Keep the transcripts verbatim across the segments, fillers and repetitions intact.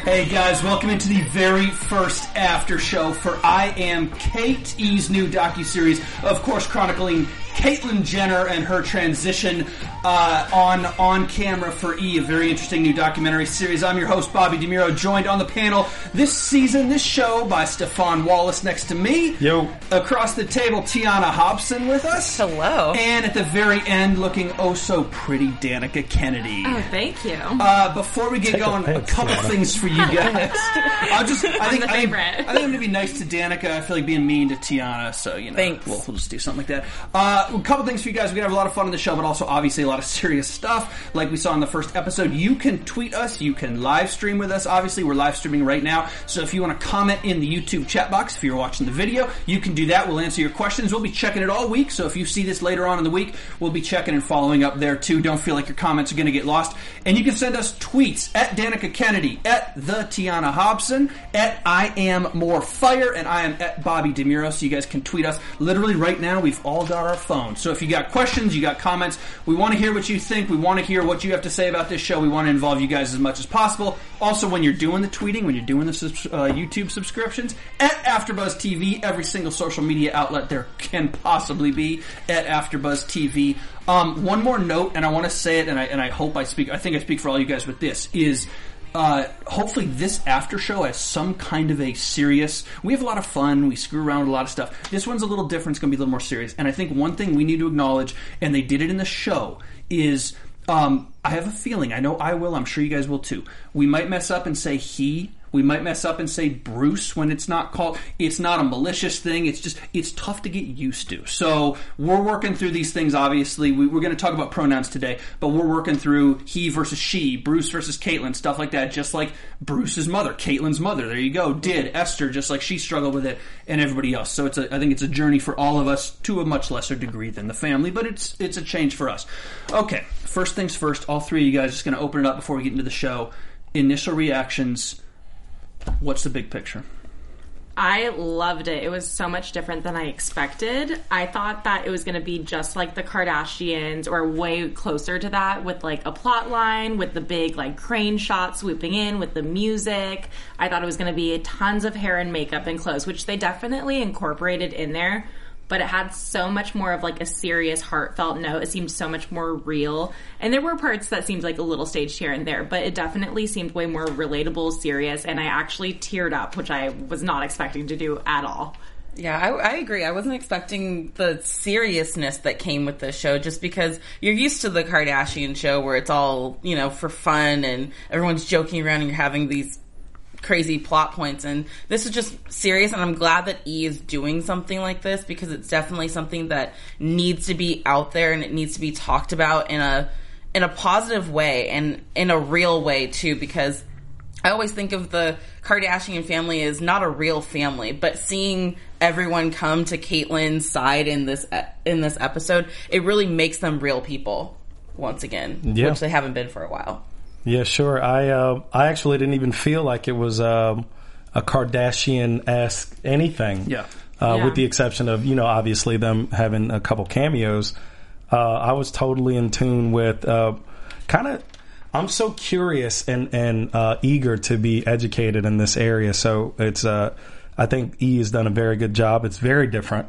Hey guys, welcome into the very first after show for I Am Cait, E!'s new docuseries, of course chronicling Caitlyn Jenner and her transition uh, on on camera for E!, a very interesting new documentary series. I'm your host, Bobby DeMiro, joined on the panel this season, this show, by Stefan Wallace next to me. Yo. Across the table, Tiana Hobson with us. Hello. And at the very end, looking oh so pretty, Danica Kennedy. Oh, thank you. Uh, before we get Take going, a, a couple Danica. things for you guys. I'll just, I think, I'm the I, I think I'm going to be nice to Danica. I feel like being mean to Tiana, so, you know, Thanks. We'll, we'll just do something like that. Uh, A couple things for you guys. We're going to have a lot of fun on the show, but also obviously a lot of serious stuff like we saw in the first episode. You can tweet us. You can live stream with us. Obviously, we're live streaming right now. So if you want to comment in the YouTube chat box, if you're watching the video, you can do that. We'll answer your questions. We'll be checking it all week. So if you see this later on in the week, we'll be checking and following up there too. Don't feel like your comments are going to get lost. And you can send us tweets at Danica Kennedy, at the Tiana Hobson, at I Am More Fire, and I am at Bobby DeMiro. So you guys can tweet us. Literally right now, we've all got our phone. So if you got questions, you got comments, we want to hear what you think. We want to hear what you have to say about this show. We want to involve you guys as much as possible. Also, when you're doing the tweeting, when you're doing the uh, YouTube subscriptions, at AfterBuzz T V, every single social media outlet there can possibly be, at AfterBuzz T V. Um, one more note, and I want to say it, and I and I hope I speak, I think I speak for all you guys with this, is Uh, hopefully this after show has some kind of a serious, we have a lot of fun, we screw around with a lot of stuff. This one's a little different, it's going to be a little more serious. And I think one thing we need to acknowledge, and they did it in the show, is um, I have a feeling, I know I will, I'm sure you guys will too, we might mess up and say he, we might mess up and say Bruce when it's not called. It's not a malicious thing, it's just, it's tough to get used to. So we're working through these things, obviously. We, we're going to talk about pronouns today, but we're working through he versus she, Bruce versus Caitlyn, stuff like that. Just like Bruce's mother, Caitlyn's mother, there you go, did, Esther, just like she struggled with it, and everybody else. So it's a, I think it's a journey for all of us to a much lesser degree than the family, but it's it's a change for us. Okay, first things first, all three of you guys just going to open it up before we get into the show. Initial reactions, what's the big picture? I loved it. It was so much different than I expected. I thought that it was going to be just like the Kardashians or way closer to that with like a plot line, with the big like crane shot swooping in, with the music. I thought it was going to be tons of hair and makeup and clothes, which they definitely incorporated in there, but it had so much more of like a serious heartfelt note. It seemed so much more real. And there were parts that seemed like a little staged here and there, but it definitely seemed way more relatable, serious, and I actually teared up, which I was not expecting to do at all. Yeah, I, I agree. I wasn't expecting the seriousness that came with this show just because you're used to the Kardashian show where it's all, you know, for fun and everyone's joking around and you're having these crazy plot points, and this is just serious, and I'm glad that E! Is doing something like this because it's definitely something that needs to be out there and it needs to be talked about in a in a positive way and in a real way too, because I always think of the Kardashian family as not a real family, but seeing everyone come to Caitlyn's side in this in this episode, it really makes them real people once again, yeah. Which they haven't been for a while. Yeah, sure. I uh, I actually didn't even feel like it was um, a Kardashian-esque anything. Yeah. Uh, yeah. With the exception of, you know, obviously them having a couple cameos. Uh, I was totally in tune with uh, kind of, I'm so curious and, and uh, eager to be educated in this area. So it's, uh, I think E! Has done a very good job. It's very different.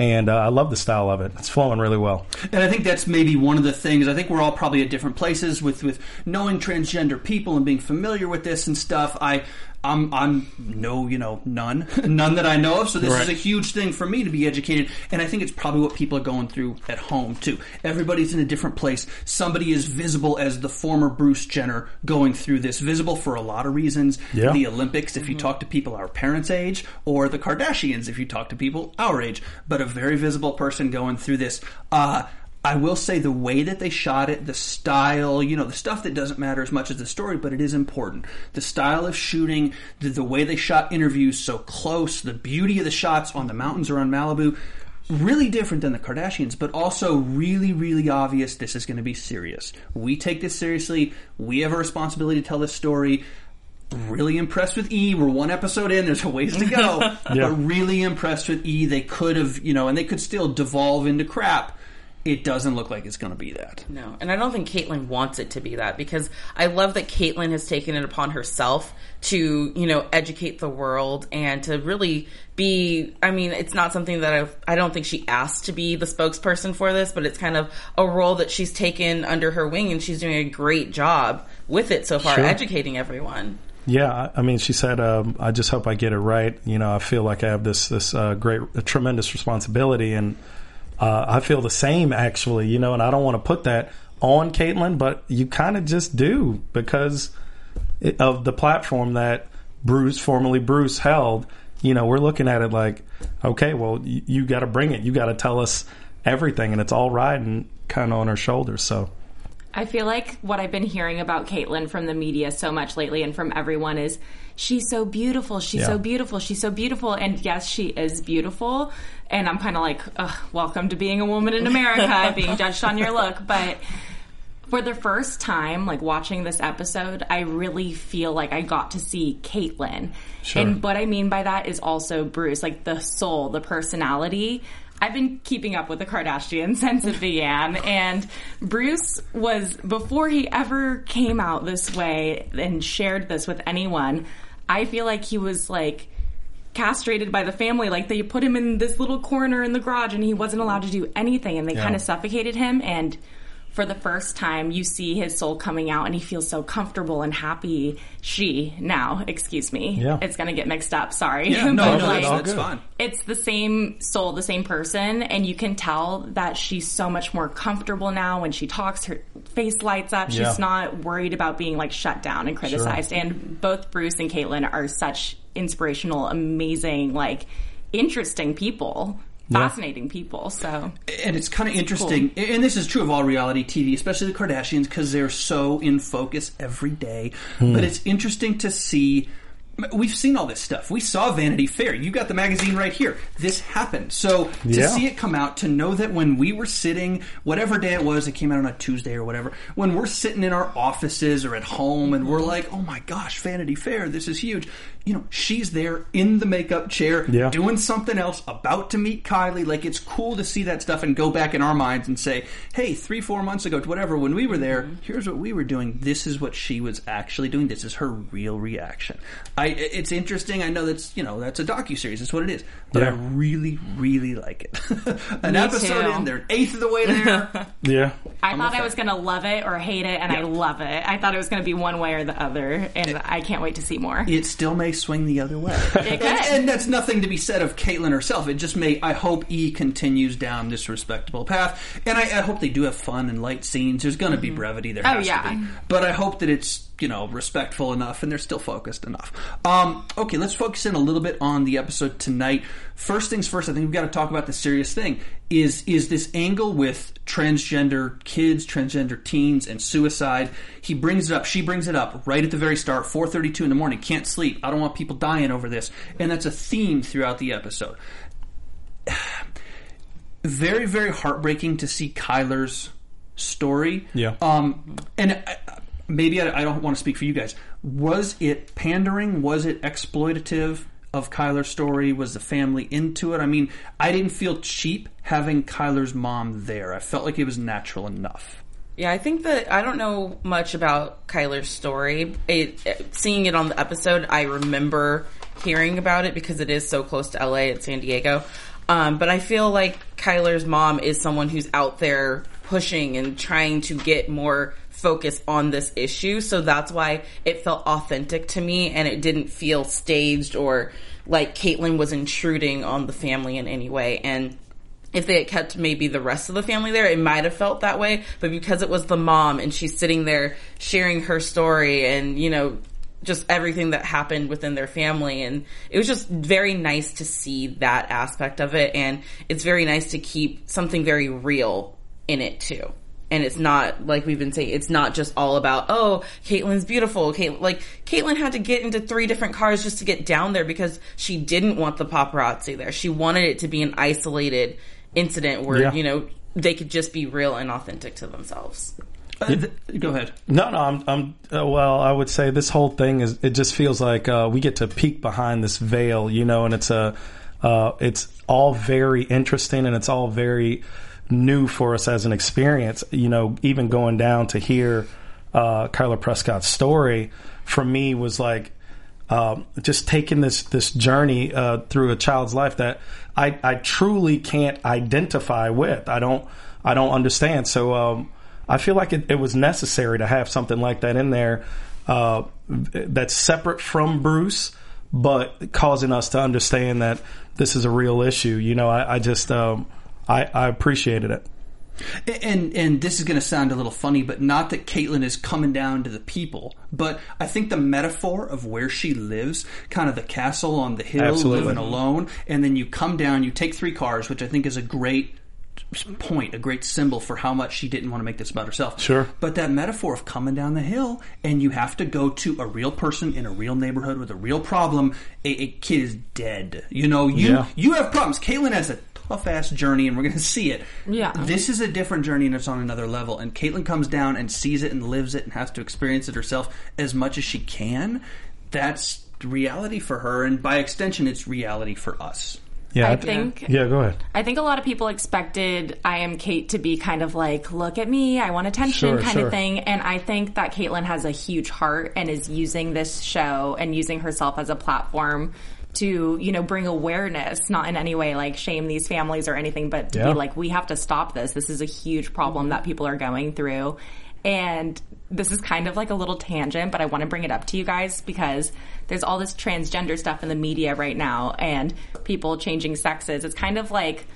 And uh, I love the style of it. It's flowing really well. And I think that's maybe one of the things. I think we're all probably at different places with, with knowing transgender people and being familiar with this and stuff. I I'm I'm no, you know, none. None that I know of. So this right. is a huge thing for me to be educated. And I think it's probably what people are going through at home too. Everybody's in a different place. Somebody is visible as the former Bruce Jenner going through this. Visible for a lot of reasons. Yeah. The Olympics, if you mm-hmm. talk to people our parents' age, or the Kardashians, if you talk to people our age. But a very visible person going through this. Uh I will say the way that they shot it, the style, you know, the stuff that doesn't matter as much as the story, but it is important. The style of shooting, the, the way they shot interviews so close, the beauty of the shots on the mountains or on Malibu, really different than the Kardashians, but also really, really obvious this is going to be serious. We take this seriously. We have a responsibility to tell this story. Really impressed with E! We're one episode in. There's a ways to go. yeah. But really impressed with E! They could have, you know, and they could still devolve into crap. It doesn't look like it's going to be that. No, and I don't think Caitlyn wants it to be that, because I love that Caitlyn has taken it upon herself to, you know, educate the world and to really be, I mean, it's not something that I've, I don't think she asked to be the spokesperson for this, but it's kind of a role that she's taken under her wing, and she's doing a great job with it so far, sure. educating everyone. Yeah, I mean, she said, um, I just hope I get it right. You know, I feel like I have this, this uh, great, uh, tremendous responsibility, and Uh, I feel the same, actually, you know, and I don't want to put that on Caitlyn, but you kind of just do because of the platform that Bruce, formerly Bruce, held. You know, we're looking at it like, okay, well, you, you got to bring it. You got to tell us everything, and it's all riding kind of on her shoulders, so. I feel like what I've been hearing about Caitlyn from the media so much lately and from everyone is she's so beautiful, she's yeah. so beautiful, she's so beautiful. And yes, she is beautiful. And I'm kind of like, ugh, welcome to being a woman in America, being judged on your look. But for the first time, like watching this episode, I really feel like I got to see Caitlyn. Sure. And what I mean by that is also Bruce, like the soul, the personality. I've been keeping up with the Kardashians since it began, and Bruce was, before he ever came out this way and shared this with anyone, I feel like he was, like, castrated by the family. Like, they put him in this little corner in the garage, and he wasn't allowed to do anything, and they yeah. kind of suffocated him, and for the first time, you see his soul coming out, and he feels so comfortable and happy. She, now, excuse me. Yeah. It's going to get mixed up. Sorry. Yeah, no, no, like, that's fine. It's the same soul, the same person, and you can tell that she's so much more comfortable now. When she talks, her face lights up. Yeah. She's not worried about being, like, shut down and criticized. Sure. And both Bruce and Caitlyn are such inspirational, amazing, like, interesting people. Fascinating yeah. people, so. And it's kind of interesting, cool. and this is true of all reality T V, especially the Kardashians, because they're so in focus every day. Mm. But it's interesting to see. We've seen all this stuff. We saw Vanity Fair. You got the magazine right here. This happened. So to yeah. see it come out, to know that when we were sitting, whatever day it was, it came out on a Tuesday or whatever, when we're sitting in our offices or at home and we're like, oh my gosh, Vanity Fair, this is huge. You know, she's there in the makeup chair yeah. doing something else, about to meet Kylie. Like, it's cool to see that stuff and go back in our minds and say, hey, three, four months ago, whatever, when we were there, here's what we were doing. This is what she was actually doing. This is her real reaction. I It's interesting. I know that's, you know, that's a docuseries. It's what it is. But yeah. I really, really like it. An Me episode too. In, they're an eighth of the way there. yeah. I I'm thought I was going to love it or hate it, and yeah. I love it. I thought it was going to be one way or the other, and it, I can't wait to see more. It still may swing the other way. It could. And, and that's nothing to be said of Caitlyn herself. It just may, I hope E! Continues down this respectable path. And I, I hope they do have fun and light scenes. There's going to be mm-hmm. brevity. There has oh, yeah. to be. But I hope that it's, you know, respectful enough, and they're still focused enough. Um, okay, let's focus in a little bit on the episode tonight. First things first, I think we've got to talk about the serious thing, is is this angle with transgender kids, transgender teens, and suicide. He brings it up, she brings it up, right at the very start, four thirty-two in the morning, can't sleep, I don't want people dying over this, and that's a theme throughout the episode. Very, very heartbreaking to see Kyler's story. Yeah. Um, and... I, Maybe I, I don't want to speak for you guys. Was it pandering? Was it exploitative of Kyler's story? Was the family into it? I mean, I didn't feel cheap having Kyler's mom there. I felt like it was natural enough. Yeah, I think that I don't know much about Kyler's story. It, it, seeing it on the episode, I remember hearing about it because it is so close to L A and San Diego. Um, but I feel like Kyler's mom is someone who's out there pushing and trying to get more focus on this issue. So that's why it felt authentic to me, and it didn't feel staged or like Caitlyn was intruding on the family in any way. And if they had kept maybe the rest of the family there, it might have felt that way. But because it was the mom and she's sitting there sharing her story and, you know, just everything that happened within their family, and it was just very nice to see that aspect of it. And it's very nice to keep something very real in it too. And it's not, like we've been saying, it's not just all about, oh, Caitlyn's beautiful. Cait- like, Caitlyn had to get into three different cars just to get down there because she didn't want the paparazzi there. She wanted it to be an isolated incident where, yeah. you know, they could just be real and authentic to themselves. Uh, th- go ahead. No, no, I'm, I'm uh, well, I would say this whole thing is, it just feels like uh, we get to peek behind this veil, you know, and it's a, uh, it's all very interesting, and it's all very new for us as an experience, you know. Even going down to hear uh, Kyler Prescott's story, for me was like um, just taking this this journey uh, through a child's life that I, I truly can't identify with. I don't I don't understand. So um, I feel like it, it was necessary to have something like that in there uh, that's separate from Bruce, but causing us to understand that this is a real issue. You know, I, I just. Um, I, I appreciated it. And and this is going to sound a little funny, but not that Caitlyn is coming down to the people, but I think the metaphor of where she lives, kind of the castle on the hill, Absolutely. living alone, and then you come down, you take three cars, which I think is a great point, a great symbol for how much she didn't want to make this about herself. Sure. But that metaphor of coming down the hill, and you have to go to a real person in a real neighborhood with a real problem, a, a kid is dead. You know, you, yeah. you have problems. Caitlyn has a a fast journey, and we're going to see it. Yeah. This is a different journey, and it's on another level. And Caitlyn comes down and sees it and lives it and has to experience it herself as much as she can. That's reality for her, and by extension, it's reality for us. Yeah, I think. Yeah, go ahead. I think a lot of people expected I Am Cait to be kind of like, look at me, I want attention sure, kind sure. of thing. And I think that Caitlyn has a huge heart and is using this show and using herself as a platform to, you know, bring awareness, not in any way like shame these families or anything, but to yeah. be like, we have to stop this. This is a huge problem that people are going through. And this is kind of like a little tangent, but I want to bring it up to you guys because there's all this transgender stuff in the media right now and people changing sexes. It's kind of like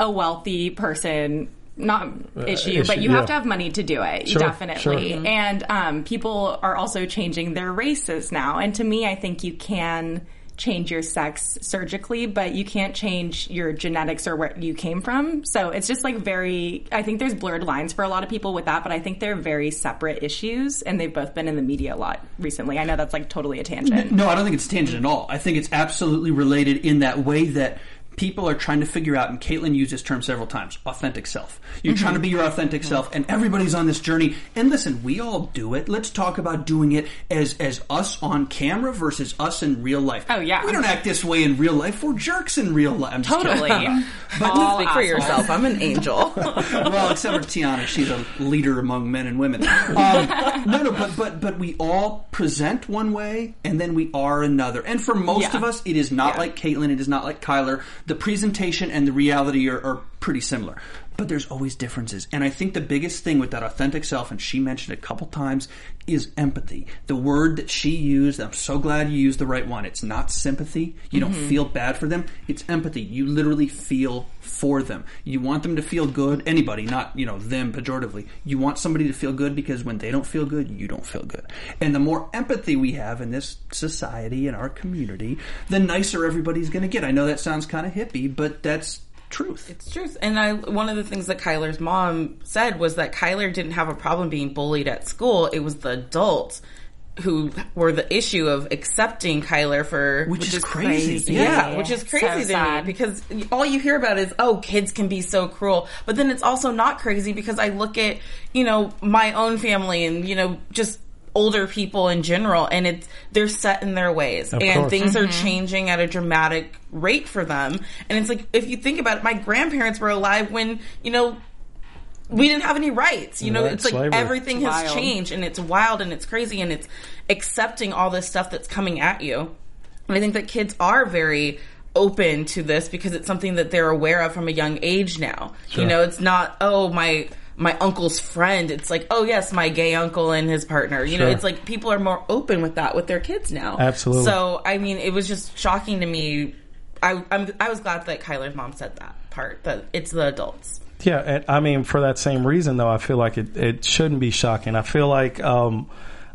a wealthy person Not uh, issue, issue, but you yeah. have to have money to do it, sure, definitely. Sure. And um, people are also changing their races now. And to me, I think you can change your sex surgically, but you can't change your genetics or where you came from. So it's just like very, I think there's blurred lines for a lot of people with that, but I think they're very separate issues, and they've both been in the media a lot recently. I know that's like totally a tangent. No, I don't think it's tangent at all. I think it's absolutely related in that way that people are trying to figure out, and Caitlyn used this term several times, authentic self. You're mm-hmm. trying to be your authentic self, and everybody's on this journey. And listen, we all do it. Let's talk about doing it as as us on camera versus us in real life. Oh, yeah. We don't act this way in real life. We're jerks in real life. I'm totally. But all speak for assholes. Yourself. I'm an angel. Well, except for Tiana. She's a leader among men and women. Um, no, no, but, but, but we all present one way, and then we are another. And for most yeah. of us, it is not yeah. like Caitlyn. It is not like Kyler. The presentation and the reality are, are pretty similar, but there's always differences. And I think the biggest thing with that authentic self, and she mentioned it a couple times, is empathy. The word that she used, I'm so glad you used the right one. It's not sympathy. You mm-hmm. don't feel bad for them. It's empathy. You literally feel for them. You want them to feel good. Anybody, not, you know, them pejoratively. You want somebody to feel good because when they don't feel good, you don't feel good. And the more empathy we have in this society, in our community, the nicer everybody's going to get. I know that sounds kind of hippie, but that's truth. It's truth. And I, one of the things that Kyler's mom said was that Kyler didn't have a problem being bullied at school. It was the adults who were the issue of accepting Kyler for, which, which is, is crazy. crazy. Yeah, yeah, which is crazy so to me, because all you hear about is, oh, kids can be so cruel. But then it's also not crazy because I look at, you know, my own family and, you know, just older people in general, and it's, they're set in their ways, of and course. Things mm-hmm. are changing at a dramatic rate for them. And it's like, if you think about it, my grandparents were alive when, you know, we didn't have any rights. You know, right, it's like slavery. Everything it's has wild. Changed, and it's wild, and it's crazy, and it's accepting all this stuff that's coming at you. And I think that kids are very open to this because it's something that they're aware of from a young age now. Sure. You know, it's not, oh, my... my uncle's friend, it's like, oh yes, my gay uncle and his partner. You sure. know, it's like people are more open with that with their kids now. Absolutely. So, I mean, it was just shocking to me. I I'm, I was glad that Kyler's mom said that part, that it's the adults. Yeah, and I mean, for that same reason, though, I feel like it, it shouldn't be shocking. I feel like um,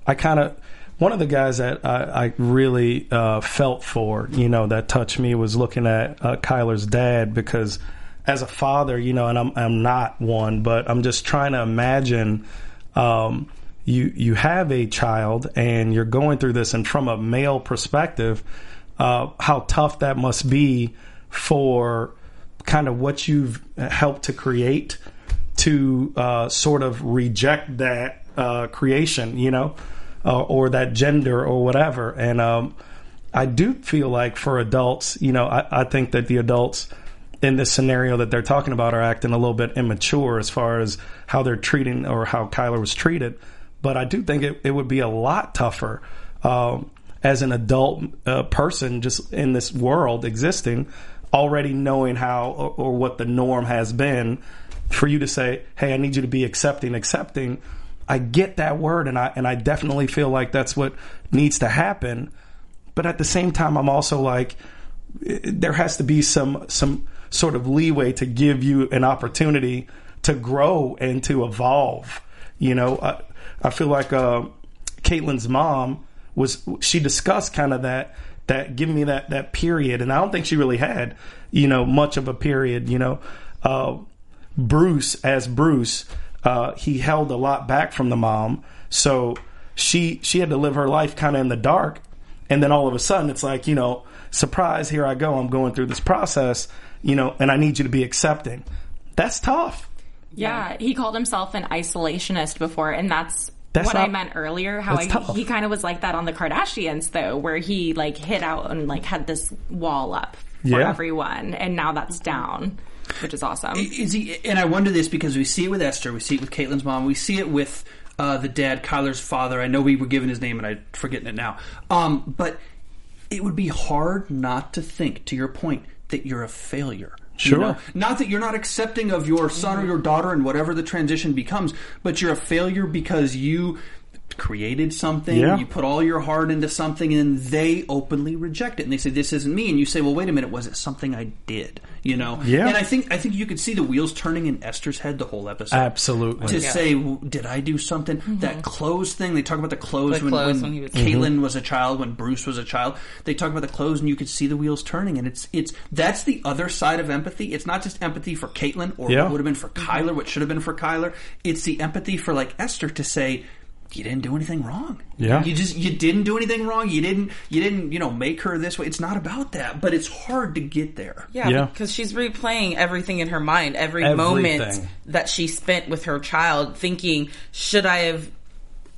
I kind of... One of the guys that I, I really uh, felt for, you know, that touched me was looking at uh, Kyler's dad, because as a father, you know, and I'm I'm not one, but I'm just trying to imagine um, you you have a child and you're going through this, and from a male perspective, uh, how tough that must be for kind of what you've helped to create to uh, sort of reject that uh, creation, you know. Uh, or that gender or whatever. And um, I do feel like for adults, you know, I, I think that the adults in this scenario that they're talking about are acting a little bit immature as far as how they're treating or how Kyler was treated. But I do think it, it would be a lot tougher um, as an adult uh, person just in this world existing, already knowing how or, or what the norm has been, for you to say, hey, I need you to be accepting, accepting. I get that word, and I and I definitely feel like that's what needs to happen. But at the same time, I'm also like, there has to be some some sort of leeway to give you an opportunity to grow and to evolve. You know, I, I feel like uh, Caitlyn's mom was, she discussed kind of that that give me that that period, and I don't think she really had, you know, much of a period. You know, uh, Bruce as Bruce. Uh, he held a lot back from the mom, so she she had to live her life kind of in the dark. And then all of a sudden, it's like, you know, surprise, here I go. I'm going through this process, you know, and I need you to be accepting. That's tough. Yeah, yeah. He called himself an isolationist before, and that's, that's what not, I meant earlier. How I, he kind of was like that on the Kardashians, though, where he like hid out and like had this wall up for yeah. everyone, and now that's down. Which is awesome. Is he, and I wonder this because we see it with Esther, we see it with Caitlyn's mom, we see it with uh, the dad, Kyler's father. I know we were given his name, and I'm forgetting it now. Um, but it would be hard not to think, to your point, that you're a failure. Sure. You know? Not that you're not accepting of your son or your daughter and whatever the transition becomes, but you're a failure because you created something, yeah. you put all your heart into something, and they openly reject it, and they say, this isn't me, and you say, well, wait a minute, was it something I did? You know? Yeah. And I think I think you could see the wheels turning in Esther's head the whole episode. Absolutely. To yeah. say, well, did I do something? Mm-hmm. That clothes thing, they talk about the clothes the when, clothes when, when was Caitlyn mm-hmm. was a child, when Bruce was a child, they talk about the clothes, and you could see the wheels turning, and it's it's that's the other side of empathy. It's not just empathy for Caitlyn, or yeah. what would have been for Kyler, what should have been for Kyler. It's the empathy for, like, Esther to say, you didn't do anything wrong. Yeah. You just you didn't do anything wrong. You didn't you didn't, you know, make her this way. It's not about that, but it's hard to get there. Yeah, yeah. Because she's replaying everything in her mind, every everything. moment that she spent with her child, thinking, should I have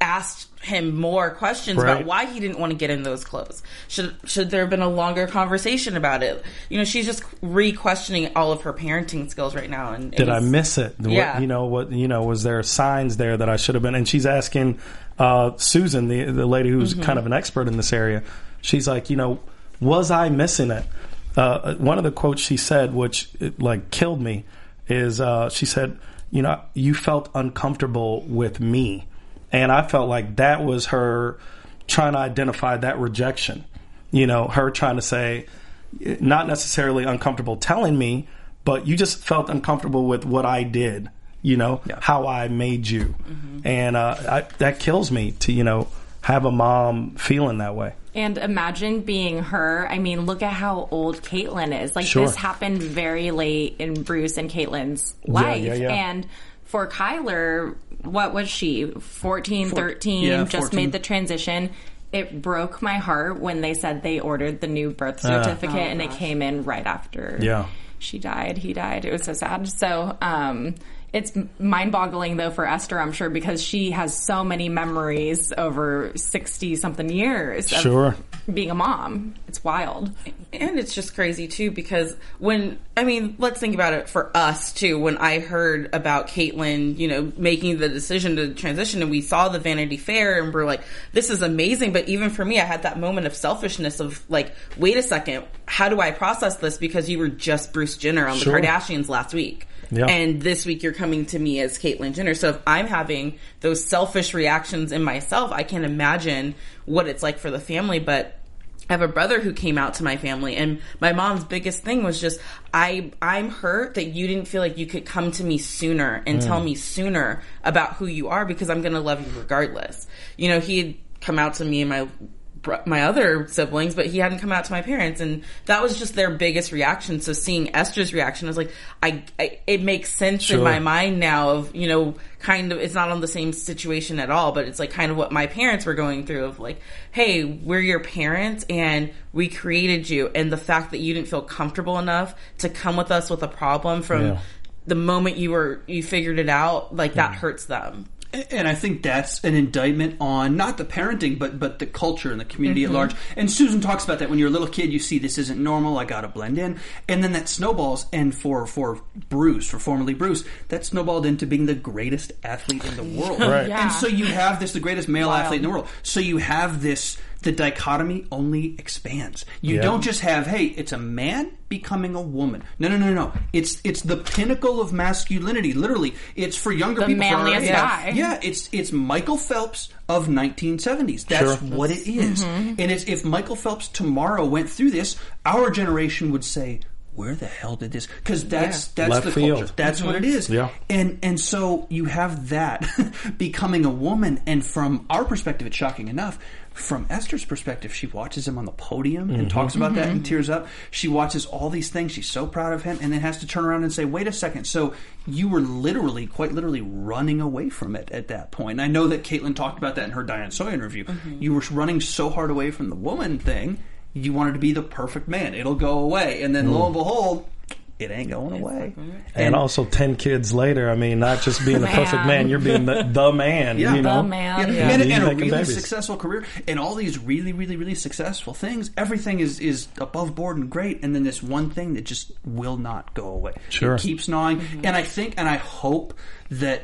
asked him more questions right. about why he didn't want to get in those clothes? Should should there have been a longer conversation about it? You know, she's just re-questioning all of her parenting skills right now. And did I miss it? Yeah. What, you know, what you know, was there signs there that I should have been? And she's asking uh, Susan, the the lady who's mm-hmm. kind of an expert in this area. She's like, you know, was I missing it? Uh, one of the quotes she said, which it, like killed me, is uh, she said, you know, you felt uncomfortable with me. And I felt like that was her trying to identify that rejection. You know, her trying to say, not necessarily uncomfortable telling me, but you just felt uncomfortable with what I did, you know, yeah. how I made you. Mm-hmm. And uh, I, that kills me to, you know, have a mom feeling that way. And imagine being her. I mean, look at how old Caitlyn is. Like, sure. this happened very late in Bruce and Caitlyn's life. Yeah, yeah, yeah. And for Kyler... What was she? fourteen, thirteen, yeah, just fourteen. Made the transition. It broke my heart when they said they ordered the new birth certificate uh, oh and gosh. It came in right after yeah. she died. He died. It was so sad. So um, it's mind-boggling, though, for Esther, I'm sure, because she has so many memories over sixty-something years of sure. being a mom. It's wild. And it's just crazy, too, because when... I mean, let's think about it for us, too. When I heard about Caitlyn, you know, making the decision to transition, and we saw the Vanity Fair, and we're like, this is amazing. But even for me, I had that moment of selfishness of, like, wait a second, how do I process this? Because you were just Bruce Jenner on sure. the Kardashians last week. Yeah. And this week you're coming to me as Caitlyn Jenner. So if I'm having those selfish reactions in myself, I can't imagine what it's like for the family. But I have a brother who came out to my family, and my mom's biggest thing was just, I, I'm hurt that you didn't feel like you could come to me sooner and mm. tell me sooner about who you are, because I'm going to love you regardless. You know, he had come out to me and my, my other siblings, but he hadn't come out to my parents, and that was just their biggest reaction. So seeing Esther's reaction, I was like, I, I it makes sense sure. in my mind now of, you know, kind of, it's not on the same situation at all, but it's like kind of what my parents were going through of like, hey, we're your parents and we created you, and the fact that you didn't feel comfortable enough to come with us with a problem from yeah. the moment you were, you figured it out, like yeah. that hurts them. And I think that's an indictment on not the parenting, but but the culture and the community mm-hmm. at large. And Susan talks about that. When you're a little kid, you see this isn't normal. I got to blend in. And then that snowballs. And for, for Bruce, for formerly Bruce, that snowballed into being the greatest athlete in the world. Right. Yeah. And so you have this, the greatest male wow. athlete in the world. So you have this... The dichotomy only expands. You yeah. don't just have, hey, it's a man becoming a woman. No, no, no, no. It's it's the pinnacle of masculinity. Literally, it's for younger the people. The manliest guy. Yeah, it's it's Michael Phelps of nineteen seventies. That's sure. what it is. Mm-hmm. And it's, if Michael Phelps tomorrow went through this, our generation would say, where the hell did this? Because that's yeah. that's Left the field. Culture. That's mm-hmm. what it is. Yeah. And and so you have that becoming a woman. And from our perspective, it's shocking enough. From Esther's perspective, she watches him on the podium mm-hmm. and talks about mm-hmm. that and tears up. She watches all these things. She's so proud of him, and then has to turn around and say, wait a second. So you were literally, quite literally, running away from it at that point. I know that Caitlyn talked about that in her Diane Sawyer interview. Mm-hmm. You were running so hard away from the woman thing, you wanted to be the perfect man. It'll go away. And then mm. lo and behold... It ain't going away. And, and also ten kids later, I mean, not just being the perfect man, you're being the, the man. Yeah. You know? The man. Yeah. Yeah. And, and, and a really babies. Successful career. And all these really, really, really successful things. Everything is, is above board and great. And then this one thing that just will not go away. Sure. It keeps gnawing. Mm-hmm. And I think and I hope that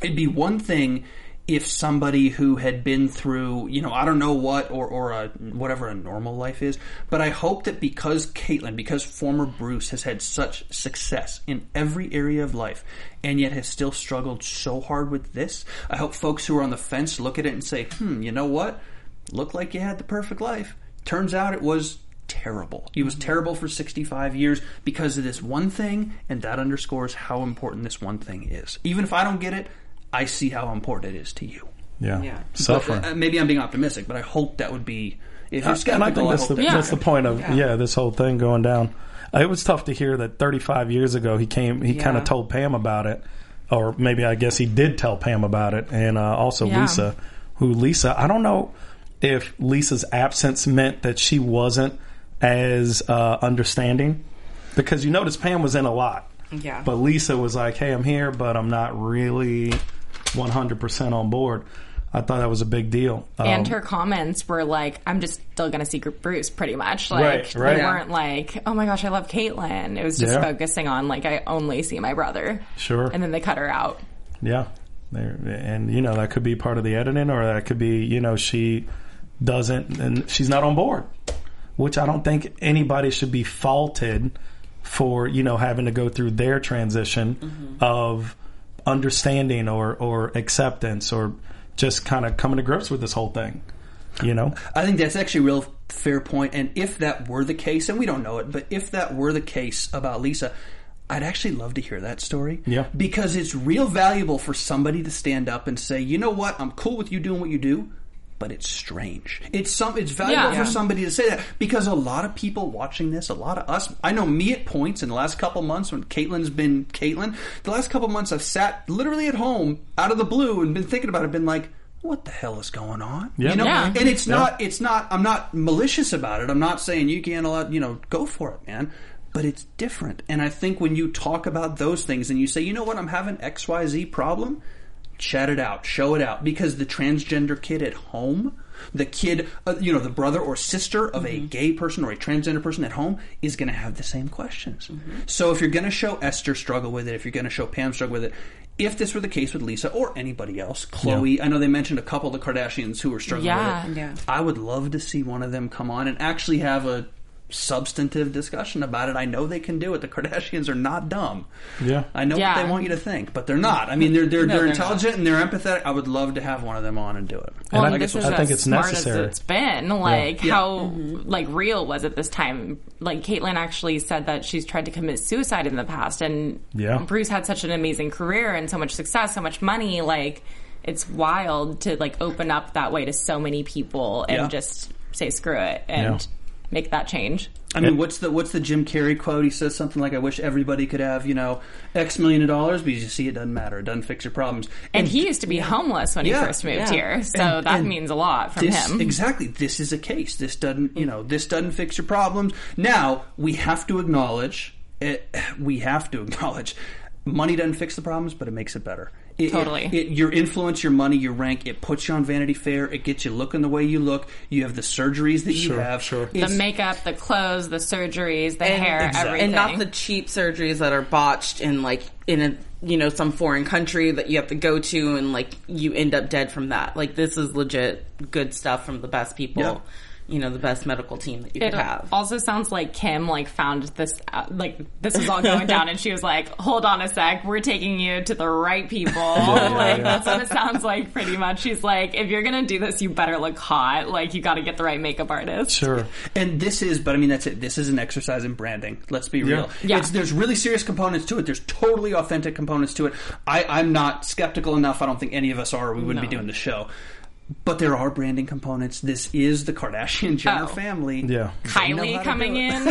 it'd be one thing if somebody who had been through, you know, I don't know what, or, or a, whatever a normal life is, but I hope that because Caitlyn, because former Bruce has had such success in every area of life, and yet has still struggled so hard with this, I hope folks who are on the fence look at it and say, hmm, you know what? Looked like you had the perfect life. Turns out it was terrible. It was terrible for sixty-five years because of this one thing, and that underscores how important this one thing is. Even if I don't get it, I see how important it is to you. Yeah. yeah. Suffering. But, uh, maybe I'm being optimistic, but I hope that would be... If you're skeptical, and I think that's, I the, that yeah. that's the point of yeah. yeah, this whole thing going down. It was tough to hear that thirty-five years ago he came. He yeah. kind of told Pam about it, or maybe I guess he did tell Pam about it, and uh, also yeah. Lisa, who Lisa... I don't know if Lisa's absence meant that she wasn't as uh, understanding, because you notice Pam was in a lot. Yeah. But Lisa was like, hey, I'm here, but I'm not really... one hundred percent on board. I thought that was a big deal. Um, and her comments were like, I'm just still going to see Bruce, pretty much. Like, right, right. They yeah. weren't like, oh my gosh, I love Caitlyn. It was just yeah. focusing on, like, I only see my brother. Sure. And then they cut her out. Yeah. They're, and, you know, that could be part of the editing, or that could be, you know, she doesn't, and she's not on board, which I don't think anybody should be faulted for, you know, having to go through their transition mm-hmm. of understanding or, or acceptance, or just kind of coming to grips with this whole thing, you know? I think that's actually a real fair point. And if that were the case, and we don't know it, but if that were the case about Lisa, I'd actually love to hear that story. Yeah. Because it's real valuable for somebody to stand up and say, you know what, I'm cool with you doing what you do, but it's strange. It's some. It's valuable yeah. for somebody to say that, because a lot of people watching this, a lot of us, I know me at points in the last couple months when Caitlyn's been Caitlyn, the last couple months I've sat literally at home out of the blue and been thinking about it, been like, what the hell is going on? Yep. You know, yeah. and it's not, it's not, I'm not malicious about it. I'm not saying you can't allow, you know, go for it, man. But it's different. And I think when you talk about those things and you say, you know what, I'm having X Y Z problem, chat it out, show it out, because the transgender kid at home, the kid, uh, you know, the brother or sister of mm-hmm. a gay person or a transgender person at home is going to have the same questions. Mm-hmm. So if you're going to show Esther struggle with it, if you're going to show Pam struggle with it, if this were the case with Lisa or anybody else, Khloe, yeah. I know they mentioned a couple of the Kardashians who were struggling yeah. with it. Yeah. I would love to see one of them come on and actually have a substantive discussion about it. I know they can do it. The Kardashians are not dumb. Yeah, I know yeah. what they want you to think, but they're not. I mean, they're they're, no, they're, they're intelligent not. And they're empathetic. I would love to have one of them on and do it. Well, and I, I, guess I think it's necessary. As it's been like yeah. how mm-hmm. like real was it this time? Like Caitlyn actually said that she's tried to commit suicide in the past, and yeah. Bruce had such an amazing career and so much success, so much money. Like it's wild to like open up that way to so many people and yeah. just say screw it and. Yeah. Make that change. I mean, what's the what's the Jim Carrey quote? He says something like, "I wish everybody could have, you know, X million of dollars, but you see, it doesn't matter. It doesn't fix your problems." And, and he used to be homeless when yeah, he first moved yeah. here, so and, that and means a lot from this, him. Exactly. This is a case. This doesn't, you know, this doesn't fix your problems. Now we have to acknowledge. It, we have to acknowledge. Money doesn't fix the problems, but it makes it better. It, totally. It, it, your influence, your money, your rank, it puts you on Vanity Fair. It gets you looking the way you look. You have the surgeries that you sure, have. Sure. The makeup, the clothes, the surgeries, the and, hair, exactly. everything. And not the cheap surgeries that are botched in, like, in a, you know, some foreign country that you have to go to and, like, you end up dead from that. Like, this is legit good stuff from the best people. Yep. You know, the best medical team that you could have. It also sounds like Kim, like, found this, uh, like, this was all going down, and she was like, hold on a sec, we're taking you to the right people. yeah, like, yeah, yeah. That's what it sounds like, pretty much. She's like, if you're going to do this, you better look hot. Like, you got to get the right makeup artist. Sure. And this is, but I mean, that's it. This is an exercise in branding. Let's be real. Yeah. It's, there's really serious components to it. There's totally authentic components to it. I, I'm not skeptical enough. I don't think any of us are, or we wouldn't no. be doing the show. But there are branding components. This is the Kardashian Jenner oh. family. Yeah. Kylie coming in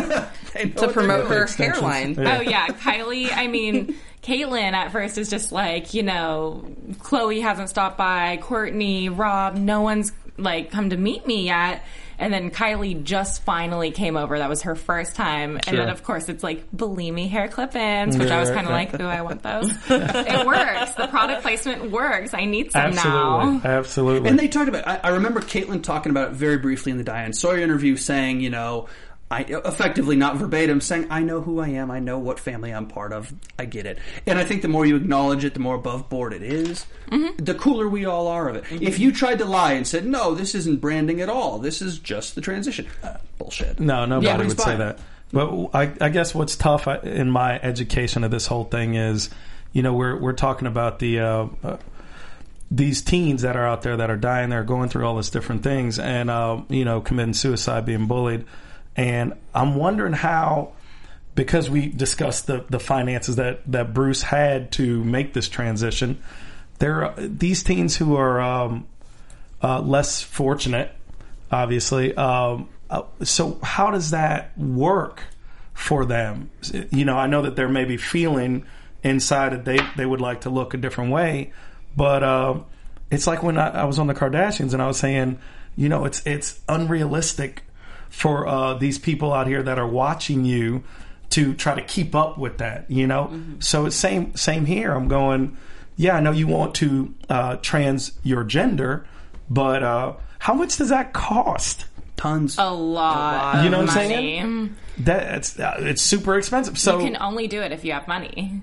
to promote her hairline. Yeah. Oh, yeah. Kylie, I mean, Caitlyn at first is just like, you know, Khloe hasn't stopped by, Courtney, Rob, no one's, like, come to meet me yet. And then Kylie just finally came over. That was her first time. And sure. then, of course, it's like, Bellini hair clip-ins, which yeah. I was kind of like, ooh, I want those. It works. The product placement works. I need some Absolutely. now. Absolutely. And they talked about I, I remember Caitlyn talking about it very briefly in the Diane Sawyer interview, saying, you know, I, effectively, not verbatim, saying, I know who I am. I know what family I'm part of. I get it. And I think the more you acknowledge it, the more above board it is, mm-hmm. the cooler we all are of it. Mm-hmm. If you tried to lie and said, no, this isn't branding at all, this is just the transition. Uh, bullshit. No, nobody yeah, would say that. But I, I guess what's tough in my education of this whole thing is, you know, we're we're talking about the uh, uh, these teens that are out there that are dying. They're going through all these different things and, uh, you know, committing suicide, being bullied. And I'm wondering how, because we discussed the, the finances that, that Bruce had to make this transition, there are these teens who are um, uh, less fortunate, obviously. Um, uh, so how does that work for them? You know, I know that they're maybe feeling inside that they, they would like to look a different way, but uh, it's like when I, I was on the Kardashians and I was saying, you know, it's it's unrealistic for uh, these people out here that are watching you to try to keep up with that, you know? Mm-hmm. So it's same same here. I'm going, yeah, I know you want to uh, trans your gender, but uh, how much does that cost? Tons. A lot. You know what money. I'm saying? That's, uh, it's super expensive. So you can only do it if you have money.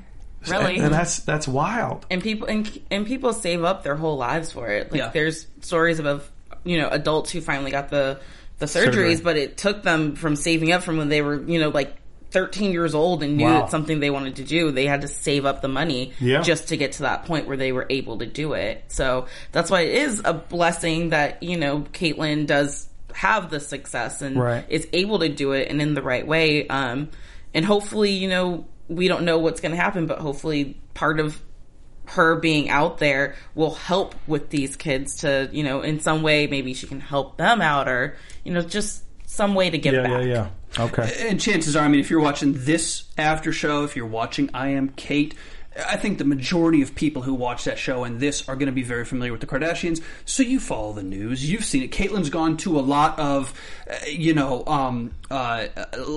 Really? And that's that's wild. And people and, and people save up their whole lives for it. Like yeah. there's stories of, you know, adults who finally got the The surgeries, Surgery. but it took them from saving up from when they were, you know, like thirteen years old and knew wow. it's something they wanted to do. They had to save up the money yeah. just to get to that point where they were able to do it. So that's why it is a blessing that, you know, Caitlyn does have the success and right. is able to do it and in the right way. Um, and hopefully, you know, we don't know what's going to happen, but hopefully part of her being out there will help with these kids to, you know, in some way, maybe she can help them out or, you know, just some way to give yeah, back. Yeah, yeah, yeah. Okay. And chances are, I mean, if you're watching this after show, if you're watching I Am Cait, I think the majority of people who watch that show and this are going to be very familiar with the Kardashians. So you follow the news. You've seen it. Caitlyn's gone to a lot of, uh, you know, um, uh,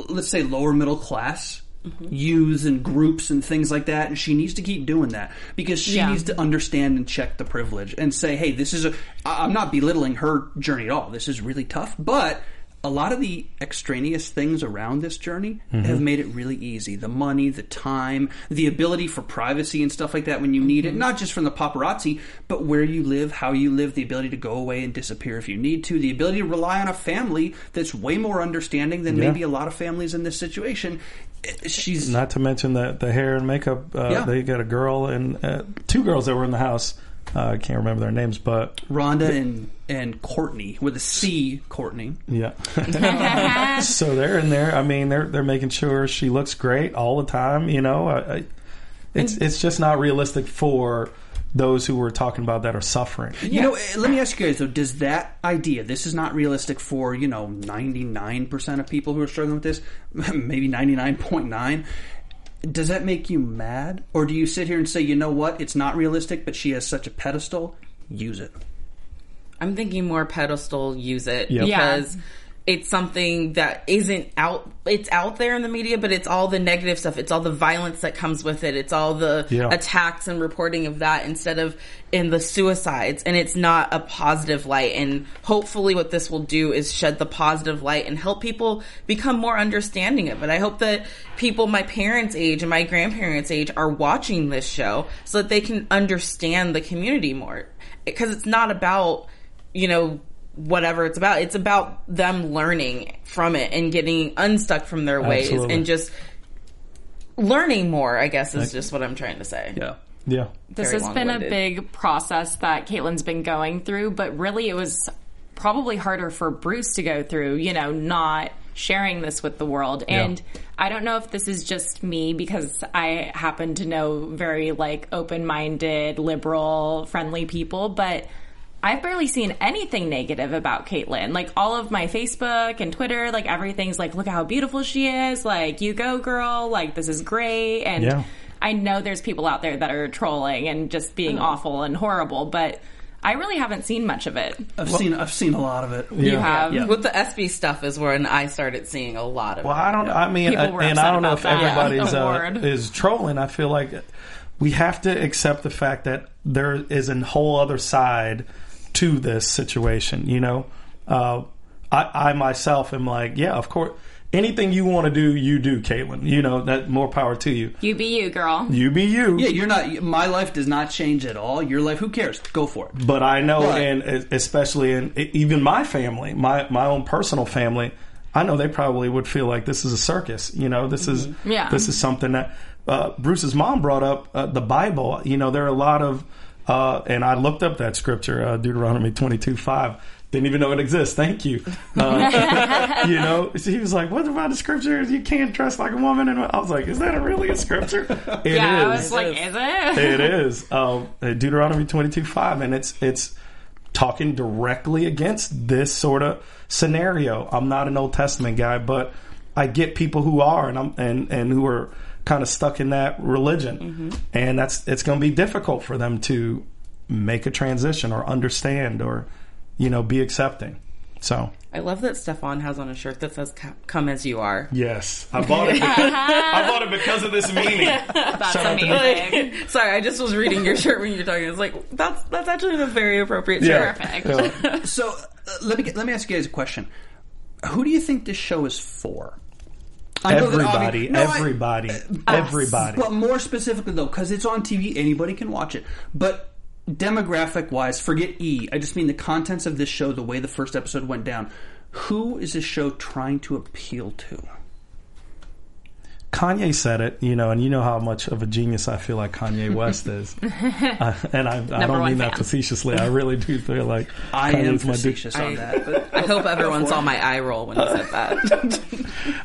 let's say lower middle class Mm-hmm. youths and groups and things like that, and she needs to keep doing that because she yeah. needs to understand and check the privilege and say, hey, this is a I'm not belittling her journey at all. This is really tough, but a lot of the extraneous things around this journey mm-hmm. have made it really easy. The money, the time, the ability for privacy and stuff like that when you need mm-hmm. it, not just from the paparazzi, but where you live, how you live, the ability to go away and disappear if you need to, the ability to rely on a family that's way more understanding than yeah. maybe a lot of families in this situation. She's Not to mention the, the hair and makeup. Uh, yeah. They got a girl and uh, two girls that were in the house. Uh, I can't remember their names, but Rhonda and and Courtney with a C, Courtney. Yeah. So they're in there. I mean, they're they're making sure she looks great all the time. You know, I, I, it's it's just not realistic for those who we're talking about that are suffering. You yes. know, let me ask you guys though: does that idea, this is not realistic for you know ninety nine percent of people who are struggling with this, maybe ninety nine point nine. Does that make you mad? Or do you sit here and say, you know what, it's not realistic, but she has such a pedestal, use it? I'm thinking more pedestal, use it. Yep. Because yeah. it's something that isn't out, it's out there in the media, but it's all the negative stuff. It's all the violence that comes with it. It's all the yeah. attacks and reporting of that instead of in the suicides. And it's not a positive light. And hopefully what this will do is shed the positive light and help people become more understanding of it. I hope that people my parents' age and my grandparents' age are watching this show so that they can understand the community more. Because it's not about, you know, whatever it's about. It's about them learning from it and getting unstuck from their ways Absolutely. And just learning more, I guess, is just what I'm trying to say. Yeah. Yeah. This Very has long-winded. Been a big process that Caitlyn's been going through, but really it was probably harder for Bruce to go through, you know, not sharing this with the world. And yeah. I don't know if this is just me because I happen to know very, like, open-minded, liberal, friendly people, but I've barely seen anything negative about Caitlyn. Like, all of my Facebook and Twitter, like, everything's like, look how beautiful she is. Like, you go, girl. Like, this is great. And yeah. I know there's people out there that are trolling and just being mm-hmm. awful and horrible, but I really haven't seen much of it. I've well, seen I've seen a lot of it. Yeah. You have? Yeah. With the E S P Y stuff is when I started seeing a lot of well, it. Well, I don't, I mean, I, and I don't know if everybody's uh, is trolling. I feel like we have to accept the fact that there is a whole other side to this situation, you know, uh, I, I myself am like, yeah, of course, anything you want to do, you do, Caitlyn. You know, that more power to you. You be you, girl. You be you. Yeah, you're not. My life does not change at all. Your life, who cares? Go for it. But I know, right. and especially in even my family, my my own personal family, I know they probably would feel like this is a circus. You know, this mm-hmm. is yeah. this is something that uh, Bruce's mom brought up uh, the Bible. You know, there are a lot of. Uh, and I looked up that scripture, uh, Deuteronomy twenty-two five. Didn't even know it exists. Thank you. Uh, you know, so he was like, what about the scriptures? You can't dress like a woman. And I was like, is that really a scripture? It yeah, is. I was like, is it? It is. Um, Deuteronomy twenty-two five. And it's, it's talking directly against this sort of scenario. I'm not an Old Testament guy, but I get people who are and, I'm, and, and who are kind of stuck in that religion. Mm-hmm. And that's it's going to be difficult for them to make a transition or understand or, you know, be accepting. So I love that Stefan has on a shirt that says "Come as you are." Yes, I bought it. Because, I bought it because of this meaning. That's Shout amazing. Like, sorry, I just was reading your shirt when you were talking. I was like, that's that's actually a very appropriate shirt. Yeah. Perfect. Yeah. So uh, let me get, let me ask you guys a question. Who do you think this show is for? Everybody, no, everybody, I, everybody. But more specifically, though, because it's on T V, anybody can watch it. But demographic-wise, forget E. I just mean the contents of this show, the way the first episode went down. Who is this show trying to appeal to? Kanye said it, you know, and you know how much of a genius I feel like Kanye West is. uh, and I, I don't mean fan. That facetiously. I really do feel like I Kanye's am facetious my dude. on that. But I hope everyone saw my eye roll when he said that.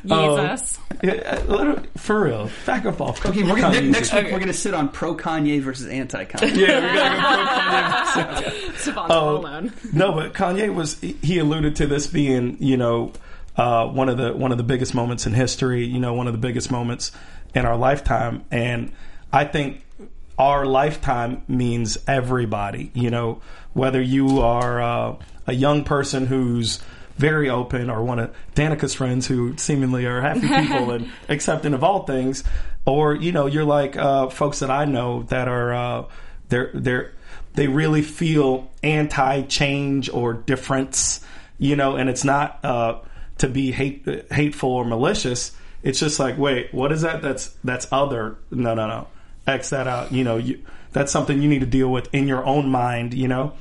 Jesus. Um, yeah, for real. Back up off. Okay, we're gonna, next week okay. we're going to sit on pro-Kanye versus anti-Kanye. Yeah, we got to go pro-Kanye. Stefan's all alone. No, but Kanye was, he alluded to this being, you know, Uh, one of the one of the biggest moments in history, you know, one of the biggest moments in our lifetime. And I think our lifetime means everybody, you know, whether you are uh, a young person who's very open or one of Danica's friends who seemingly are happy people and accepting of all things, or, you know, you're like uh, folks that I know that are uh, they're they're they really feel anti-change or difference, you know, and it's not uh to be hate, hateful or malicious. It's just like, wait, what is that? That's that's other. No, no, no. X that out. You know, you, that's something you need to deal with in your own mind. You know,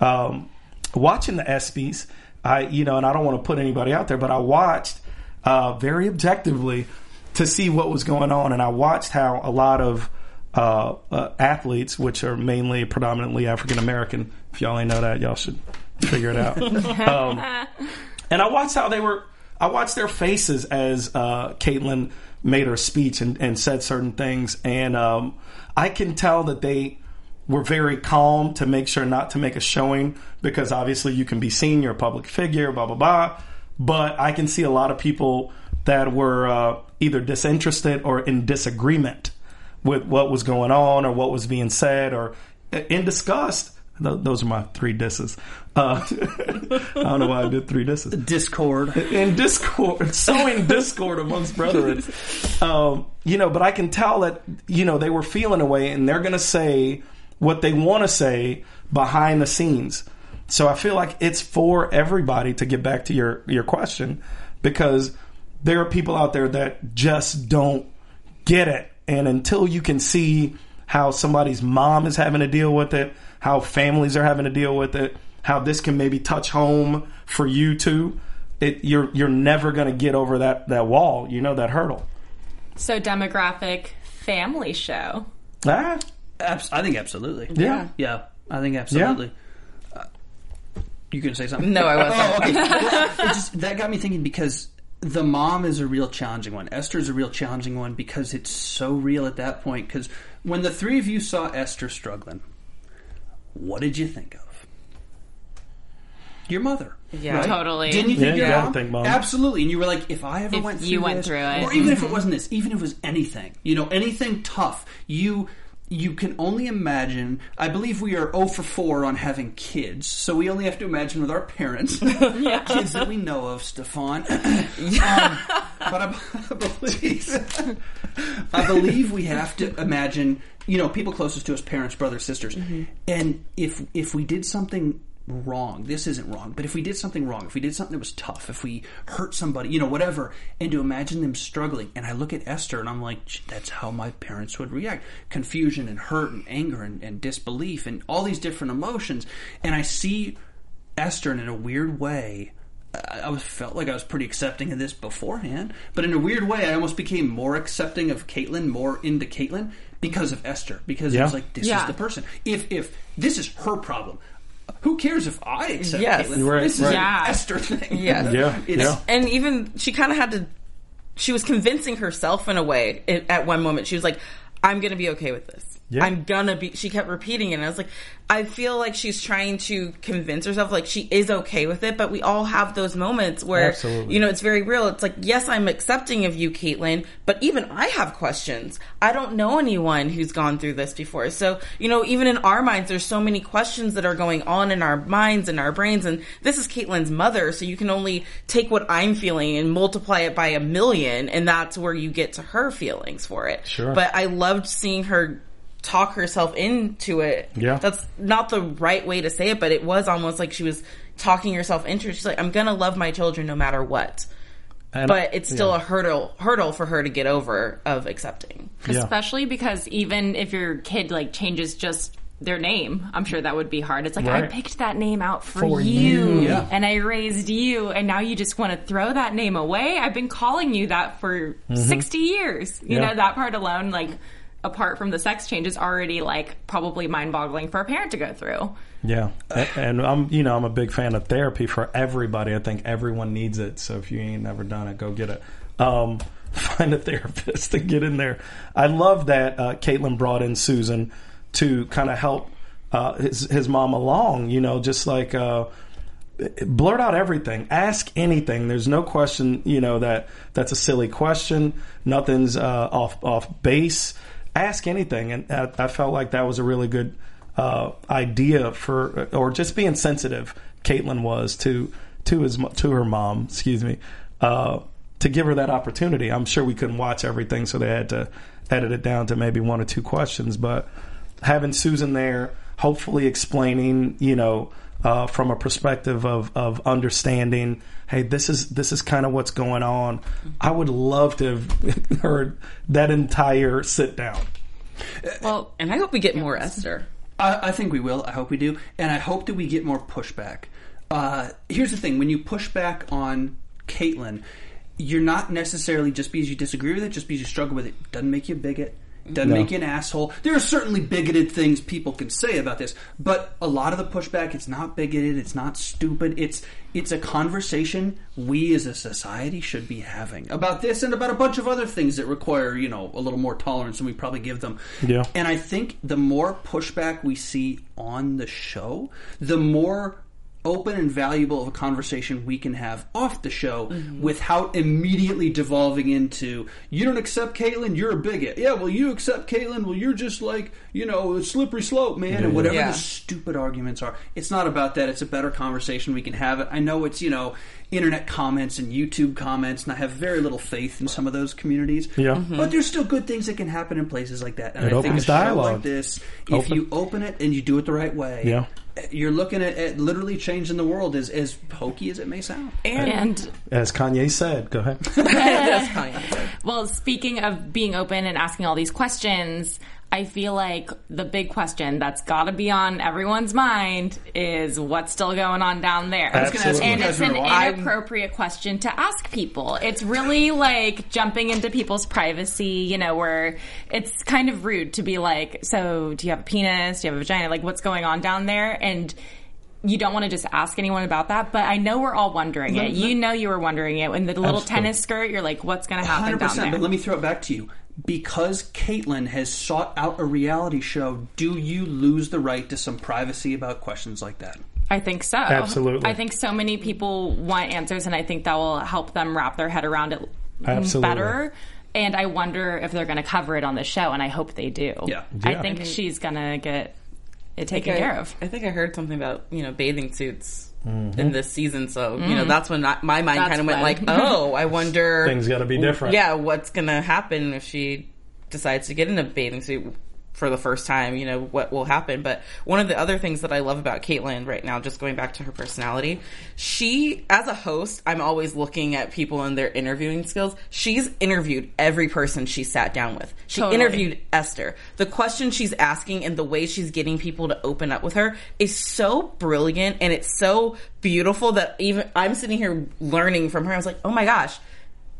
um, watching the ESPYs, I you know, and I don't want to put anybody out there, but I watched uh, very objectively to see what was going on, and I watched how a lot of uh, uh, athletes, which are mainly predominantly African American, if y'all ain't know that, y'all should figure it out. um, and I watched how they were. I watched their faces as uh, Caitlyn made her speech and, and said certain things. And um, I can tell that they were very calm to make sure not to make a showing, because obviously you can be seen, you're a public figure, blah, blah, blah. But I can see a lot of people that were uh, either disinterested or in disagreement with what was going on or what was being said or in disgust. Those are my three disses. Uh, I don't know why I did three disses. Discord. In discord. Sowing discord amongst brethren. Um, you know, but I can tell that, you know, they were feeling a way, and they're going to say what they want to say behind the scenes. So I feel like it's for everybody, to get back to your, your question, because there are people out there that just don't get it. And until you can see how somebody's mom is having to deal with it, how families are having to deal with it, how this can maybe touch home for you too, it, you're you're never going to get over that, that wall, you know, that hurdle. So demographic, family show. Ah. I think absolutely. Yeah. Yeah, I think absolutely. Yeah. Uh, you going to say something? No, I wasn't. Oh, okay. Well, it just, that got me thinking, because the mom is a real challenging one. Esther's a real challenging one, because it's so real at that point. Because when the three of you saw Esther struggling, what did you think of? Your mother. Yeah, right? Totally. Didn't you think, yeah, your you mom? Think mom? Absolutely. And you were like, if I ever if went through you went this, through it. Or even mm-hmm. if it wasn't this, even if it was anything, you know, anything tough, you you can only imagine. I believe we are oh for four on having kids, so we only have to imagine with our parents, yeah. kids that we know of, Stefan. um, but I, I believe, I believe we have to imagine, you know, people closest to us, parents, brothers, sisters. Mm-hmm. And if if we did something wrong, this isn't wrong, but if we did something wrong, if we did something that was tough, if we hurt somebody, you know, whatever, and to imagine them struggling. And I look at Esther and I'm like, that's how my parents would react. Confusion and hurt and anger and, and disbelief and all these different emotions. And I see Esther, and in a weird way, I was felt like I was pretty accepting of this beforehand, but in a weird way, I almost became more accepting of Caitlyn, more into Caitlyn, because of Esther. Because yeah. it was like, this yeah. is the person. If if this is her problem, who cares if I accept yes. Caitlyn? Right, this right. is yeah. an Esther thing. Yeah, yeah. yeah. And even she kind of had to. She was convincing herself in a way. It, at one moment, she was like, "I'm going to be okay with this. Yeah. I'm gonna be." She kept repeating it. And I was like, I feel like she's trying to convince herself, like, she is okay with it. But we all have those moments where, Absolutely. you know, it's very real. It's like, yes, I'm accepting of you, Caitlyn, but even I have questions. I don't know anyone who's gone through this before. So, you know, even in our minds, there's so many questions that are going on in our minds and our brains. And this is Caitlyn's mother, so you can only take what I'm feeling and multiply it by a million. And that's where you get to her feelings for it. Sure. But I loved seeing her talk herself into it. Yeah. That's not the right way to say it, but it was almost like she was talking herself into it. She's like, I'm going to love my children no matter what. And but it's still yeah. a hurdle hurdle for her to get over of accepting. Especially yeah. because even if your kid, like, changes just their name, I'm sure that would be hard. It's like, right. I picked that name out for, for you, you. Yeah. and I raised you, and now you just want to throw that name away? I've been calling you that for mm-hmm. sixty years. You yeah. know, that part alone, like, apart from the sex change, is already, like, probably mind-boggling for a parent to go through. Yeah. And, I'm you know, I'm a big fan of therapy for everybody. I think everyone needs it. So if you ain't never done it, go get it. Um, find a therapist to get in there. I love that uh, Caitlyn brought in Susan to kind of help uh, his, his mom along, you know, just like uh, blurt out everything. Ask anything. There's no question, you know, that that's a silly question. Nothing's uh, off off base. Ask anything, and I, I felt like that was a really good uh, idea for, or just being sensitive. Caitlyn was to to his to her mom, excuse me, uh, to give her that opportunity. I'm sure we couldn't watch everything, so they had to edit it down to maybe one or two questions. But having Susan there, hopefully explaining, you know, uh, from a perspective of, of understanding, hey, this is this is kind of what's going on. I would love to have heard that entire sit down. Well, and I hope we get more Esther. I, I think we will. I hope we do. And I hope that we get more pushback. Uh, here's the thing. When you push back on Caitlyn, you're not necessarily, just because you disagree with it, just because you struggle with it, doesn't make you a bigot, doesn't no. make you an asshole. There are certainly bigoted things people can say about this, but a lot of the pushback, it's not bigoted, it's not stupid, it's it's a conversation we as a society should be having about this and about a bunch of other things that require, you know, a little more tolerance than we probably give them. Yeah. And I think the more pushback we see on the show, the more open and valuable of a conversation we can have off the show mm-hmm. without immediately devolving into, you don't accept Caitlyn, you're a bigot. Yeah, well, you accept Caitlyn, well, you're just like, you know, a slippery slope, man, yeah. and whatever yeah. the stupid arguments are. It's not about that. It's a better conversation we can have. It. I know it's, you know, internet comments and YouTube comments, and I have very little faith in some of those communities. Yeah. Mm-hmm. But there's still good things that can happen in places like that. And it I think a dialogue. Show like this, open. If you open it and you do it the right way, yeah. you're looking at, at literally changing the world, as, as hokey as it may sound. And, and as Kanye said, go ahead. As Kanye said. Well, speaking of being open and asking all these questions, I feel like the big question that's got to be on everyone's mind is what's still going on down there. Absolutely. And it's an inappropriate question to ask people. It's really like jumping into people's privacy, you know, where it's kind of rude to be like, so do you have a penis? Do you have a vagina? Like, what's going on down there? And you don't want to just ask anyone about that, but I know we're all wondering it. You know you were wondering it. In the little Absolutely. tennis skirt, you're like, what's going to happen one hundred percent, down there? But let me throw it back to you. Because Caitlyn has sought out a reality show, do you lose the right to some privacy about questions like that? I think so. Absolutely. I think so many people want answers, and I think that will help them wrap their head around it Absolutely. better. And I wonder if they're going to cover it on the show, and I hope they do. Yeah. yeah. I think I mean, she's going to get it taken I, care of. I think I heard something about, you know, bathing suits. Mm-hmm. In this season, so mm-hmm. you know that's when not, my mind kind of went like, "Oh, I wonder." Things got to be different. Yeah, what's going to happen if she decides to get in a bathing suit for the first time? You know what will happen. But one of the other things that I love about Caitlyn right now, just going back to her personality, she as a host, I'm always looking at people and their interviewing skills. She's interviewed every person she sat down with. She totally. interviewed Esther. The questions she's asking and the way she's getting people to open up with her is so brilliant, and it's so beautiful that even I'm sitting here learning from her. I was like, oh my gosh,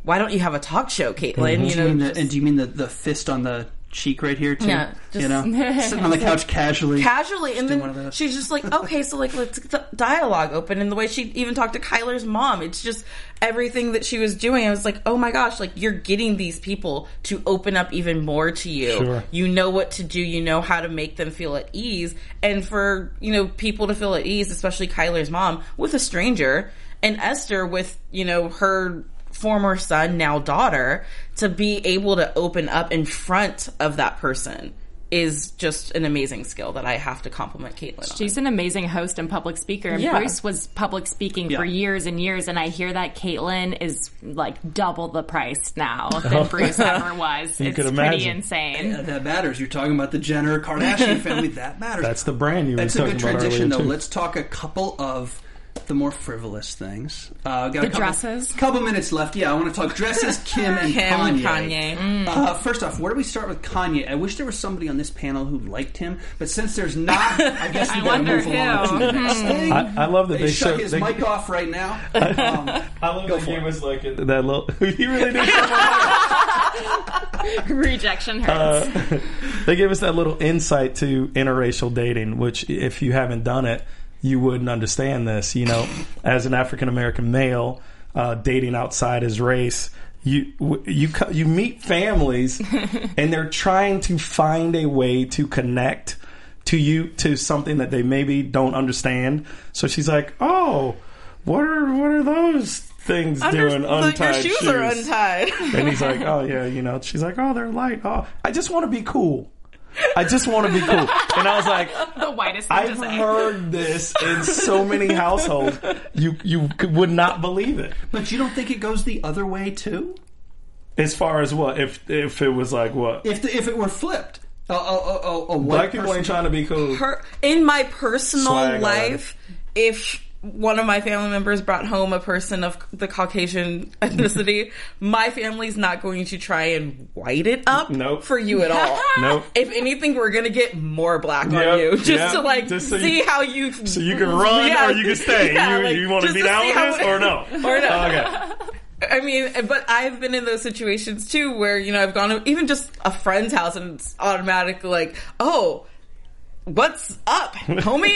why don't you have a talk show, Caitlyn? Mm-hmm. You know, do you just, the, and do you mean the, the fist on the cheek right here too, yeah, just, you know, sitting on the couch casually, casually, and then she's just like, okay, so like let's get the dialogue open. And the way she even talked to Kyler's mom, it's just everything that she was doing. I was like, oh my gosh, like you're getting these people to open up even more to you. Sure. You know what to do. You know how to make them feel at ease, and for you know people to feel at ease, especially Kyler's mom with a stranger, and Esther with you know her former son, now daughter, to be able to open up in front of that person is just an amazing skill that I have to compliment Caitlyn on. She's an amazing host and public speaker. And yeah. Bruce was public speaking yeah. for years and years, and I hear that Caitlyn is like double the price now than Bruce ever was. You it's could imagine. Pretty insane. Yeah, that matters. You're talking about the Jenner Kardashian family. That matters. That's the brand you were That's talking about. That's a good transition, though. Too. Let's talk a couple of the more frivolous things. Uh, got the a couple, dresses. Couple minutes left. Yeah, I want to talk dresses, Kim and Kim, Kanye. Kanye. Mm. Uh, first off, where do we start with Kanye? I wish there was somebody on this panel who liked him, but since there's not, I guess we gotta move who. along to the next thing. I, I love that they, they shut his they, mic off right now. Um, I love that he was like that little. He really did. Rejection hurts. Uh, they gave us that little insight to interracial dating, which if you haven't done it, you wouldn't understand this, you know. As an African American male uh, dating outside his race, you you you meet families, and they're trying to find a way to connect to you to something that they maybe don't understand. So she's like, "Oh, what are what are those?" Things Under, doing untied your shoes, shoes are untied. And he's like, oh yeah, you know. She's like, oh, they're light. Oh, I just want to be cool. I just want to be cool. And I was like, the whitest thing I've to say. Heard this in so many households. You you would not believe it. But you don't think it goes the other way too? As far as what? If if it was like what? If the, if it were flipped. A, a, a, a white Black person. People ain't trying to be cool. Per, in my personal Swag life. Line. if one of my family members brought home a person of the Caucasian ethnicity, my family's not going to try and white it up nope. for you at all. Nope. If anything, we're going to get more black yep. on you just yep. to, like, just so see you, how you... So you can run yeah. or you can stay. Yeah, you like, you want to be down with this or no? Or no. Okay. I mean, but I've been in those situations, too, where, you know, I've gone to even just a friend's house and it's automatically like, oh... what's up, homie?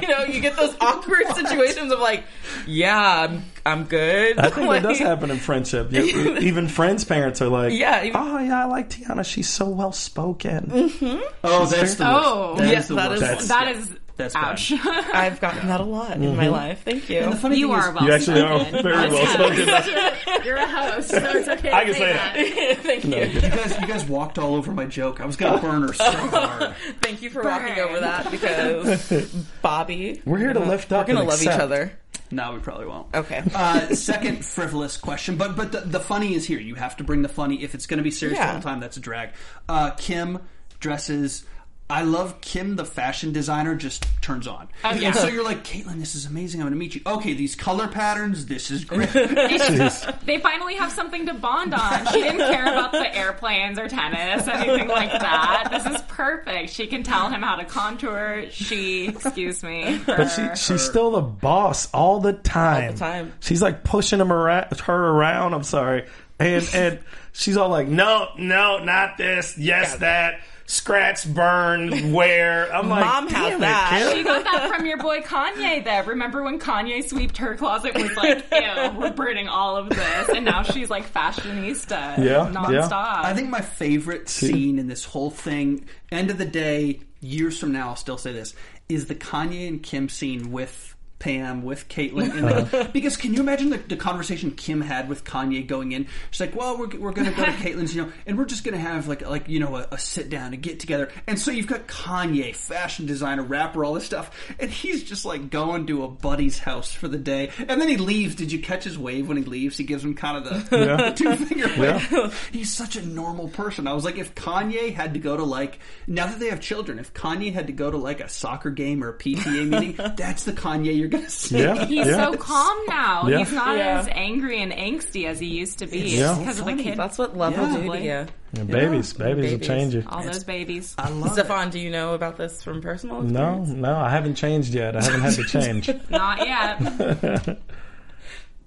You know, you get those awkward situations of like, yeah, I'm, I'm good. I think like, that does happen in friendship. Even friends' parents are like, yeah, even, oh, yeah, I like Tiana. She's so well-spoken. Mm-hmm. Oh, she's that's the worst. Oh, that yes, is the that worst. Is, that's, that is... That's ouch. I've gotten that a lot in mm-hmm. my life. Thank you. And the funny you thing are well-spoken. You actually are very well-spoken. You're a host, so it's okay I to can say that. that. Thank no, you. You guys, you guys walked all over my joke. I was going to burn her so hard. Thank you for burn. walking over that because, Bobby. We're here to lift up. We're going to love accept. each other. No, we probably won't. Okay. Uh, second frivolous question, but but the, the funny is here. You have to bring the funny. If it's going to be serious yeah. the whole time, that's a drag. Uh, Kim dresses... I love Kim, the fashion designer, just turns on. Oh, yeah. And so you're like, Caitlyn, this is amazing. I'm going to meet you. Okay, these color patterns, this is great. Just, they finally have something to bond on. She didn't care about the airplanes or tennis, anything like that. This is perfect. She can tell him how to contour. She, excuse me. Her, but she, she's her. still the boss all the time. All the time. She's like pushing him around, her around. I'm sorry. And, and she's all like, no, no, not this. Yes, yeah, that. Scratch, burn, wear. I'm like, Mom has that. It, she got that from your boy Kanye, though. Remember when Kanye sweeped her closet was like, ew, we're burning all of this. And now she's like fashionista. Yeah. Nonstop. Yeah. I think my favorite scene in this whole thing, end of the day, years from now, I'll still say this, is the Kanye and Kim scene with Pam, with Caitlyn. And the, because can you imagine the, the conversation Kim had with Kanye going in? She's like, well, we're, we're going to go to Caitlyn's, you know, and we're just going to have like, like you know, a, a sit down, a get together. And so you've got Kanye, fashion designer, rapper, all this stuff. And he's just like going to a buddy's house for the day. And then he leaves. Did you catch his wave when he leaves? He gives him kind of the, yeah. the two finger wave. Yeah. He's such a normal person. I was like, if Kanye had to go to like, now that they have children, if Kanye had to go to like a soccer game or a P T A meeting, that's the Kanye you're going to see. Yeah, he's yeah. so calm now. Yeah. He's not yeah. as angry and angsty as he used to be because yeah. of the kid. That's what love will do to you. Yeah, babies, yeah. babies, babies will change you. All those babies. I love Stefan, it. do you know about this from personal experience? No, no, I haven't changed yet. I haven't had to change. Not yet.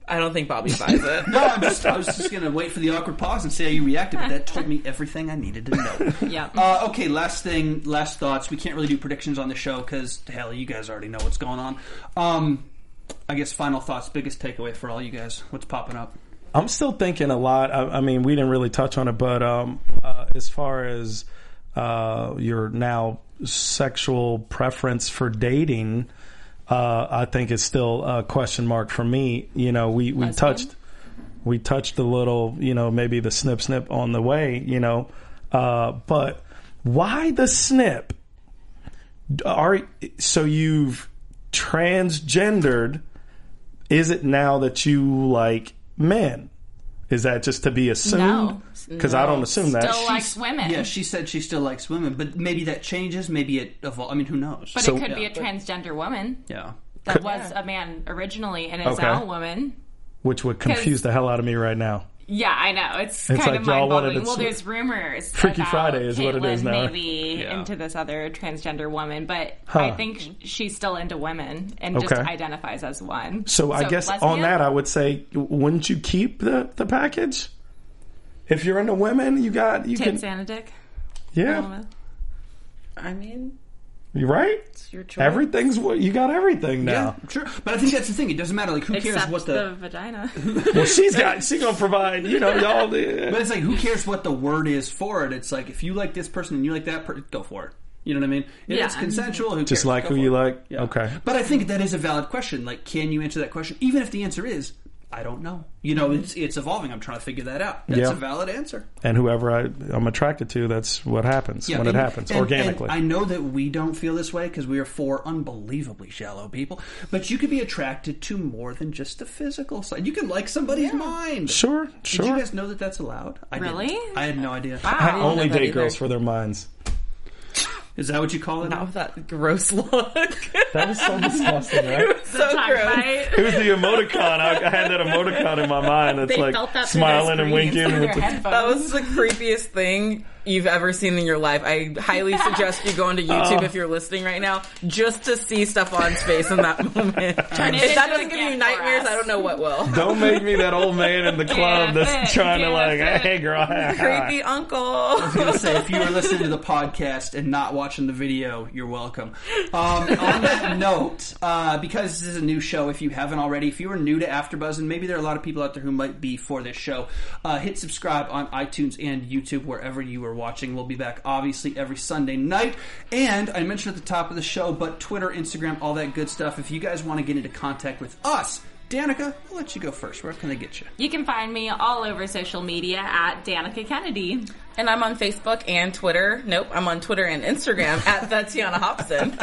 I don't think Bobby buys it. No, I'm just, I was just going to wait for the awkward pause and see how you reacted, but that told me everything I needed to know. Yeah. Uh, okay, last thing, last thoughts. We can't really do predictions on the show because, hell, you guys already know what's going on. Um, I guess final thoughts, biggest takeaway for all you guys. What's popping up? I'm still thinking a lot. I, I mean, we didn't really touch on it, but um, uh, as far as uh, your now sexual preference for dating... Uh, I think it's still a question mark for me. You know, we, we touched, we touched a little, you know, maybe the snip snip on the way, you know, uh, but why the snip? Are, so you've transgendered. Is it now that you like men? Is that just to be assumed? Because no, no. I don't assume that. She still likes women. Yeah, she said she still likes women. But maybe that changes. Maybe it evolves. I mean, who knows? But so, it could yeah, be a transgender woman. Yeah. That could, was yeah. a man originally and is okay. now a woman. Which would confuse the hell out of me right now. Yeah, I know. It's, it's kind like of mind-boggling. Well, there's rumors. Freaky Friday is Caitlyn what it is now. Maybe yeah. into this other transgender woman, but huh. I think she's still into women and okay. just identifies as one. So, so I guess lesbian? On that, I would say, wouldn't you keep the, the package? If you're into women, you got you tits can, and a dick. Yeah, I, I mean. You're right. It's your choice. Everything's what you got. Everything now. Yeah, sure. But I think that's the thing. It doesn't matter. Like, who Except cares what the, the vagina? Well, she's got. She's gonna provide. You know, y'all. But it's like, who cares what the word is for it? It's like if you like this person and you like that person, go for it. You know what I mean? It yeah. It's consensual. Who cares? Just like go who you it. Like. Yeah. Okay. But I think that is a valid question. Like, can you answer that question? Even if the answer is, I don't know. You know, it's it's evolving. I'm trying to figure that out. That's yeah. a valid answer. And whoever I, I'm attracted to, that's what happens yeah, when and, it happens, and, organically. And I know that we don't feel this way because we are four unbelievably shallow people. But you could be attracted to more than just the physical side. You can like somebody's yeah. mind. Sure, sure. Did you guys know that that's allowed? I really? Didn't. I had no idea. Wow. I, I only date either. girls for their minds. Is that what you call it? Not with that gross look. That was so disgusting, right? so gross. Who's the emoticon? I, I had that emoticon in my mind. That's they like that smiling and winking. With the, that was the creepiest thing you've ever seen in your life. I highly suggest you go onto YouTube uh, if you're listening right now just to see Stefan's face in that moment. Turn if that doesn't give you nightmares, I don't know what will. Don't make me that old man in the club yeah, that's it. trying yeah, to like, it. hey girl. Hi, Creepy hi. uncle. I was going to say, if you were listening to the podcast and not watching the video, you're welcome. Um, on that note, uh, because this is a new show, if you haven't already, if you are new to AfterBuzz, and maybe there are a lot of people out there who might be for this show, uh, hit subscribe on iTunes and YouTube, wherever you are watching. We'll be back obviously every Sunday night, and I mentioned at the top of the show, but Twitter, Instagram, all that good stuff. If you guys want to get into contact with us, Danica, I'll let you go first. Where can they get you? You can find me all over social media at Danica Kennedy. And I'm on Facebook and Twitter. Nope, I'm on Twitter and Instagram at the Tiana Hobson.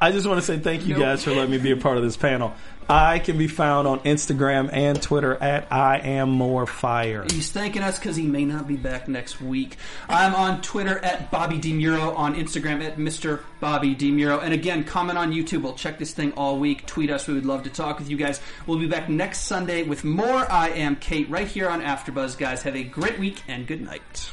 I just want to say thank you nope. guys for letting me be a part of this panel. I can be found on Instagram and Twitter at I Am More Fire. He's thanking us because he may not be back next week. I'm on Twitter at Bobby DeMiro, on Instagram at Mister Bobby DeMiro. And again, comment on YouTube. We'll check this thing all week. Tweet us. We would love to talk with you guys. We'll be back next Sunday with more I Am Cait right here on AfterBuzz. Guys, have a great week and good night.